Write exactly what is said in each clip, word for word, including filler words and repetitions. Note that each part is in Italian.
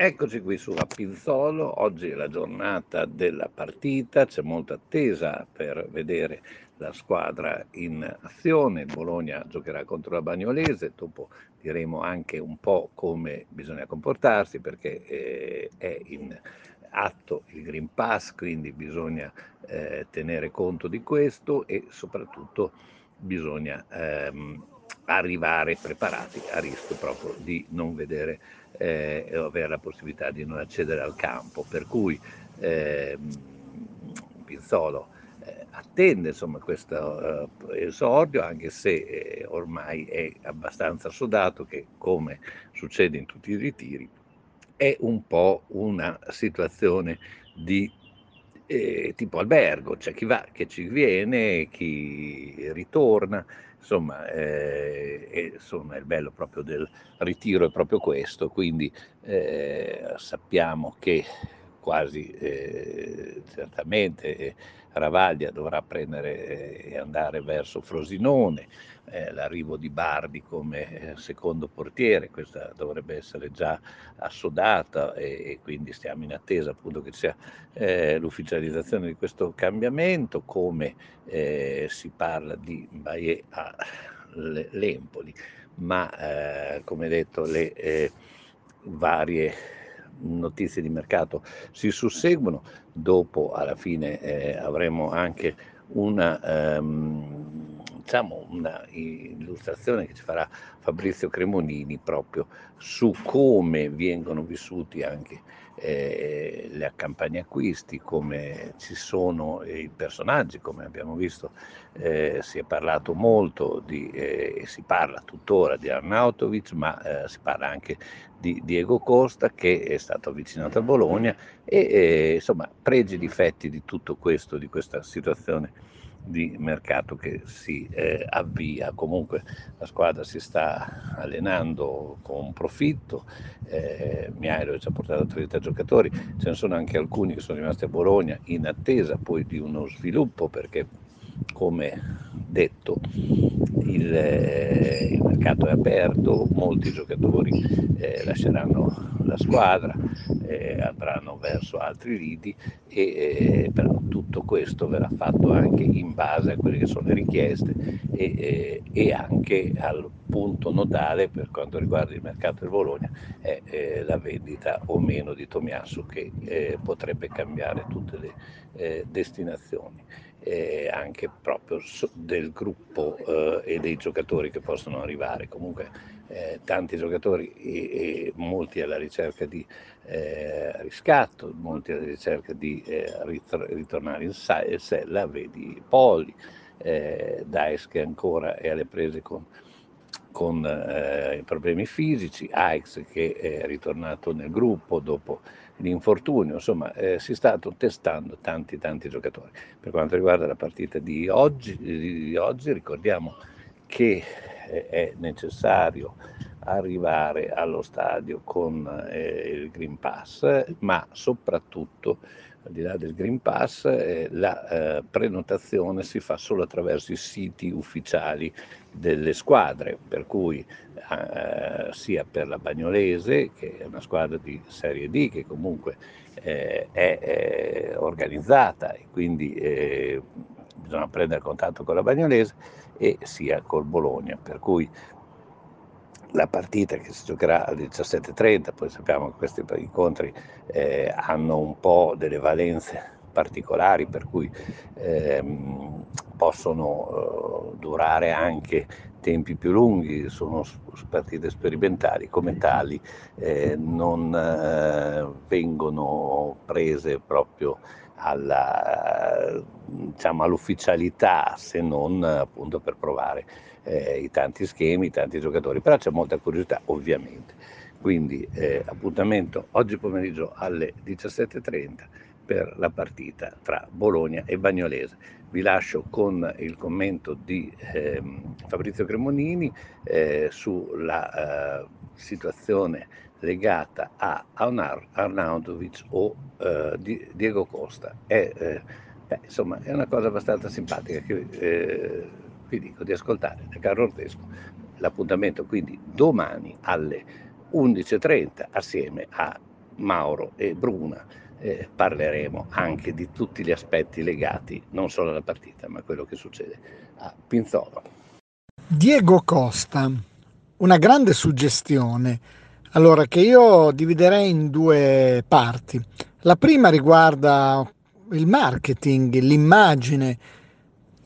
Eccoci qui su a Pinzolo, oggi è la giornata della partita, c'è molta attesa per vedere la squadra in azione. Bologna giocherà contro la Bagnolese, dopo diremo anche un po' come bisogna comportarsi perché eh, è in atto il Green Pass, quindi bisogna eh, tenere conto di questo e soprattutto bisogna ehm, arrivare preparati a rischio proprio di non vedere eh, e avere la possibilità di non accedere al campo, per cui eh, Pinzolo eh, attende insomma questo eh, esordio, anche se eh, ormai è abbastanza sodato che, come succede in tutti i ritiri, è un po' una situazione di eh, tipo albergo, c'è cioè chi va che ci viene, chi ritorna. Insomma, eh, insomma, il bello proprio del ritiro è proprio questo, quindi eh, sappiamo che quasi eh, certamente eh, Ravaglia dovrà prendere e eh, andare verso Frosinone, eh, l'arrivo di Barbi come eh, secondo portiere, questa dovrebbe essere già assodata e, e quindi stiamo in attesa appunto che sia eh, l'ufficializzazione di questo cambiamento, come eh, si parla di Baie a l'Empoli, ma eh, come detto le eh, varie notizie di mercato si susseguono, dopo alla fine eh, avremo anche una, ehm, diciamo una illustrazione che ci farà Fabrizio Cremonini proprio su come vengono vissuti anche eh, le accampagne acquisti, come ci sono i personaggi, come abbiamo visto eh, si è parlato molto di, eh, e si parla tuttora di Arnautovic, ma eh, si parla anche di Diego Costa che è stato avvicinato a Bologna e eh, insomma pregi e difetti di tutto questo, di questa situazione di mercato che si eh, avvia. Comunque la squadra si sta allenando con profitto, eh, Miairo ci ha portato trenta giocatori, ce ne sono anche alcuni che sono rimasti a Bologna in attesa poi di uno sviluppo, perché come detto il, eh, il mercato è aperto, molti giocatori eh, lasceranno la squadra, eh, andranno verso altri lidi e eh, però tutto questo verrà fatto anche in base a quelle che sono le richieste e, eh, e anche al punto nodale per quanto riguarda il mercato di Bologna è eh, la vendita o meno di Tomiasso, che eh, potrebbe cambiare tutte le eh, destinazioni eh, anche proprio del gruppo eh, e dei giocatori che possono arrivare. Comunque eh, tanti giocatori e, e molti alla ricerca di eh, riscatto, molti alla ricerca di eh, ritornare in sella, vedi Poli, eh, Daes che ancora è alle prese con con eh, problemi fisici, Aix che è ritornato nel gruppo dopo l'infortunio, insomma eh, si sta testando tanti tanti giocatori. Per quanto riguarda la partita di oggi, di oggi ricordiamo che eh, è necessario arrivare allo stadio con eh, il Green Pass, ma soprattutto al di là del Green Pass eh, la eh, prenotazione si fa solo attraverso i siti ufficiali delle squadre, per cui eh, sia per la Bagnolese, che è una squadra di Serie D che comunque eh, è, è organizzata e quindi eh, bisogna prendere contatto con la Bagnolese, e sia col Bologna, per cui la partita che si giocherà alle diciassette e trenta, poi sappiamo che questi incontri eh, hanno un po' delle valenze particolari, per cui ehm, possono eh, durare anche tempi più lunghi, sono partite sperimentali, come tali eh, non eh, vengono prese proprio alla, diciamo, all'ufficialità, se non appunto per provare eh, i tanti schemi, i tanti giocatori, però c'è molta curiosità ovviamente, quindi eh, appuntamento oggi pomeriggio alle diciassette e trenta per la partita tra Bologna e Bagnolese. Vi lascio con il commento di eh, Fabrizio Cremonini eh, sulla eh, situazione legata a Arnautovic o eh, di Diego Costa. È, eh, beh, insomma, è una cosa abbastanza simpatica che eh, vi dico di ascoltare da Carlo Ortesco. L'appuntamento quindi domani alle undici e trenta assieme a Mauro e Bruna eh, parleremo anche di tutti gli aspetti legati non solo alla partita ma a quello che succede a Pinzolo. Diego Costa, una grande suggestione, allora, che io dividerei in due parti. La prima riguarda il marketing, l'immagine,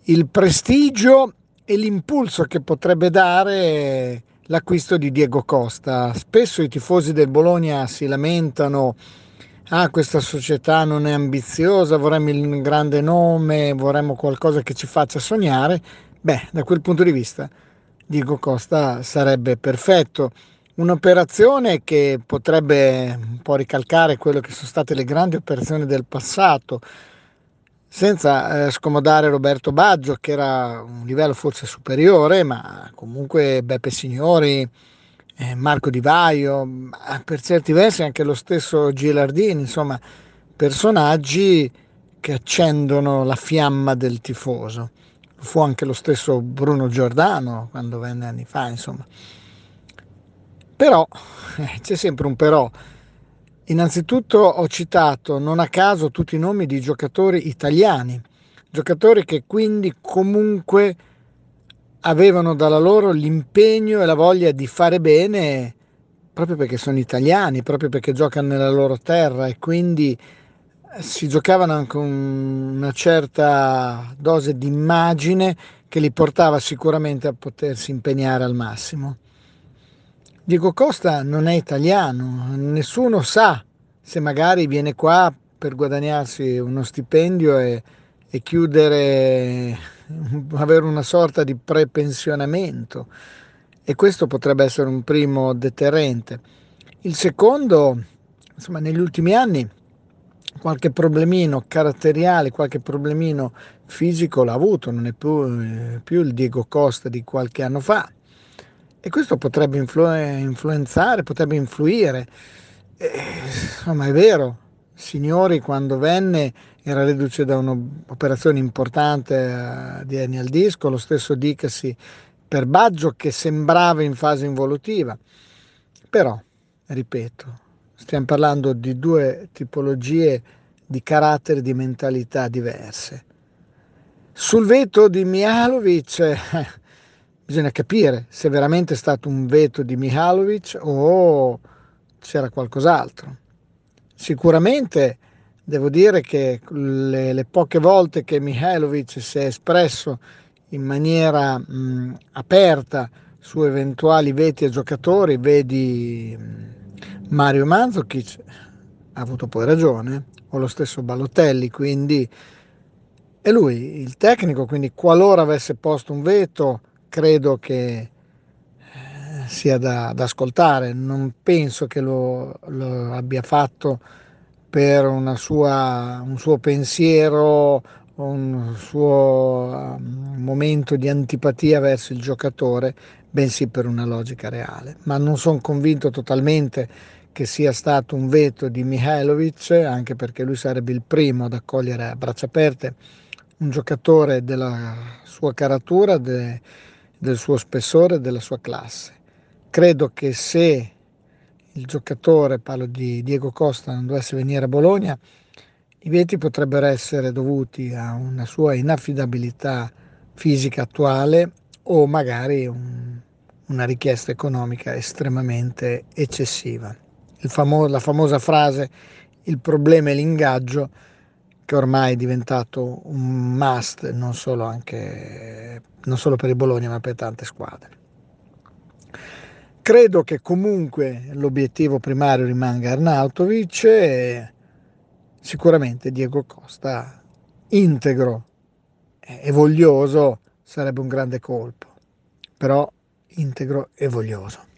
il prestigio e l'impulso che potrebbe dare l'acquisto di Diego Costa. Spesso i tifosi del Bologna si lamentano: ah, questa società non è ambiziosa, vorremmo il grande nome, vorremmo qualcosa che ci faccia sognare. Beh, da quel punto di vista Diego Costa sarebbe perfetto. Un'operazione che potrebbe un po' ricalcare quello che sono state le grandi operazioni del passato, senza eh, scomodare Roberto Baggio, che era un livello forse superiore, ma comunque Beppe Signori, eh, Marco Di Vaio, per certi versi anche lo stesso Gilardini, insomma personaggi che accendono la fiamma del tifoso. Fu anche lo stesso Bruno Giordano quando venne anni fa, insomma. Però eh, c'è sempre un però. Innanzitutto ho citato non a caso tutti i nomi di giocatori italiani, giocatori che quindi comunque avevano dalla loro l'impegno e la voglia di fare bene, proprio perché sono italiani, proprio perché giocano nella loro terra, e quindi si giocavano anche una certa dose di immagine che li portava sicuramente a potersi impegnare al massimo. Diego Costa non è italiano, nessuno sa se magari viene qua per guadagnarsi uno stipendio e, e chiudere, avere una sorta di prepensionamento, e questo potrebbe essere un primo deterrente. Il secondo, insomma, negli ultimi anni qualche problemino caratteriale, qualche problemino fisico l'ha avuto, non è più, più il Diego Costa di qualche anno fa. E questo potrebbe influenzare, potrebbe influire. Eh, insomma, è vero, Signori quando venne era reduce da un'operazione importante di ernia al disco, lo stesso dicasi per Baggio, che sembrava in fase involutiva. Però, ripeto, stiamo parlando di due tipologie di carattere, di mentalità diverse. Sul veto di Mihajlović... Eh, Bisogna capire se veramente è stato un veto di Mihajlović o c'era qualcos'altro. Sicuramente devo dire che le, le poche volte che Mihajlović si è espresso in maniera mh, aperta su eventuali veti a giocatori, vedi mh, Mario Mandzukic, ha avuto poi ragione, o lo stesso Balotelli, quindi è lui il tecnico, quindi qualora avesse posto un veto credo che sia da, da ascoltare. Non penso che lo, lo abbia fatto per una sua, un suo pensiero, un suo momento di antipatia verso il giocatore, bensì per una logica reale. Ma non sono convinto totalmente che sia stato un veto di Mihajlović, anche perché lui sarebbe il primo ad accogliere a braccia aperte un giocatore della sua caratura, de, del suo spessore, della sua classe. Credo che se il giocatore, parlo di Diego Costa, non dovesse venire a Bologna, i veti potrebbero essere dovuti a una sua inaffidabilità fisica attuale o magari un, una richiesta economica estremamente eccessiva. Il famo- la famosa frase "il problema è l'ingaggio", che ormai è diventato un must non solo, anche, non solo per il Bologna ma per tante squadre. Credo che comunque l'obiettivo primario rimanga Arnautovic e sicuramente Diego Costa integro e voglioso sarebbe un grande colpo, però integro e voglioso.